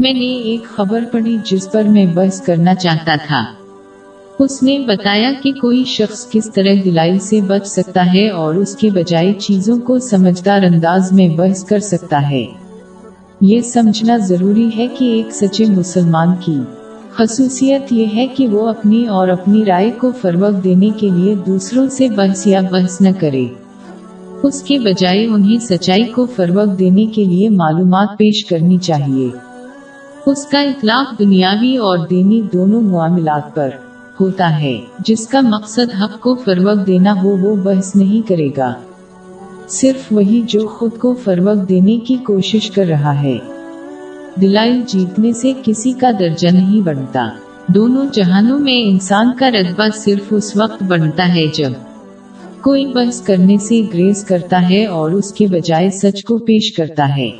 میں نے ایک خبر پڑھی جس پر میں بحث کرنا چاہتا تھا۔ اس نے بتایا کہ کوئی شخص کس طرح دلائل سے بچ سکتا ہے اور اس کے بجائے چیزوں کو سمجھدار انداز میں بحث کر سکتا ہے۔ یہ سمجھنا ضروری ہے کہ ایک سچے مسلمان کی خصوصیت یہ ہے کہ وہ اپنی اور اپنی رائے کو فروغ دینے کے لیے دوسروں سے بحث یا بحث نہ کرے، اس کے بجائے انہیں سچائی کو فروغ دینے کے لیے معلومات پیش کرنی چاہیے۔ اس کا اطلاق دنیاوی اور دینی دونوں معاملات پر ہوتا ہے۔ جس کا مقصد حق کو فروغ دینا ہو وہ بحث نہیں کرے گا، صرف وہی جو خود کو فروغ دینے کی کوشش کر رہا ہے۔ دلائل جیتنے سے کسی کا درجہ نہیں بڑھتا۔ دونوں جہانوں میں انسان کا رتبہ صرف اس وقت بڑھتا ہے جب کوئی بحث کرنے سے گریز کرتا ہے اور اس کے بجائے سچ کو پیش کرتا ہے،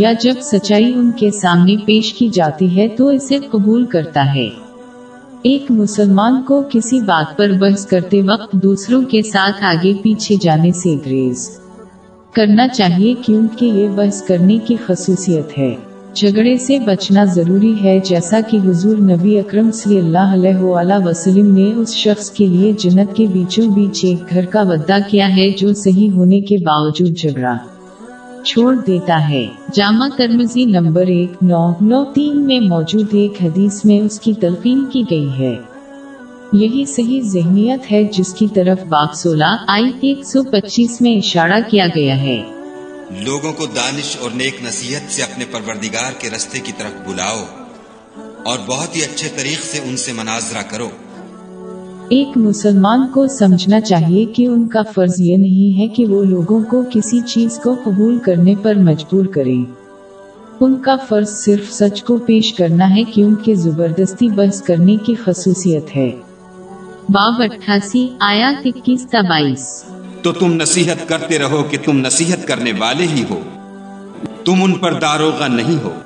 یا جب سچائی ان کے سامنے پیش کی جاتی ہے تو اسے قبول کرتا ہے۔ ایک مسلمان کو کسی بات پر بحث کرتے وقت دوسروں کے ساتھ آگے پیچھے جانے سے گریز کرنا چاہیے، کیونکہ یہ بحث کرنے کی خصوصیت ہے۔ جھگڑے سے بچنا ضروری ہے، جیسا کہ حضور نبی اکرم صلی اللہ علیہ وآلہ وسلم نے اس شخص کے لیے جنت کے بیچوں بیچ ایک گھر کا وعدہ کیا ہے جو صحیح ہونے کے باوجود جھگڑا چھوڑ دیتا ہے۔ جامع ترمذی نمبر 1993 میں موجود ایک حدیث میں اس کی تلقین کی گئی ہے۔ یہی صحیح ذہنیت ہے جس کی طرف باب 16 آیت 125 میں اشارہ کیا گیا ہے۔ لوگوں کو دانش اور نیک نصیحت سے اپنے پروردگار کے رستے کی طرف بلاؤ اور بہت ہی اچھے طریق سے ان سے مناظرہ کرو۔ ایک مسلمان کو سمجھنا چاہیے کہ ان کا فرض یہ نہیں ہے کہ وہ لوگوں کو کسی چیز کو قبول کرنے پر مجبور کریں۔ ان کا فرض صرف سچ کو پیش کرنا ہے، کیونکہ زبردستی بحث کرنے کی خصوصیت ہے۔ باب 88 آیات 21-22۔ تو تم نصیحت کرتے رہو کہ تم نصیحت کرنے والے ہی ہو، تم ان پر داروغہ نہیں ہو۔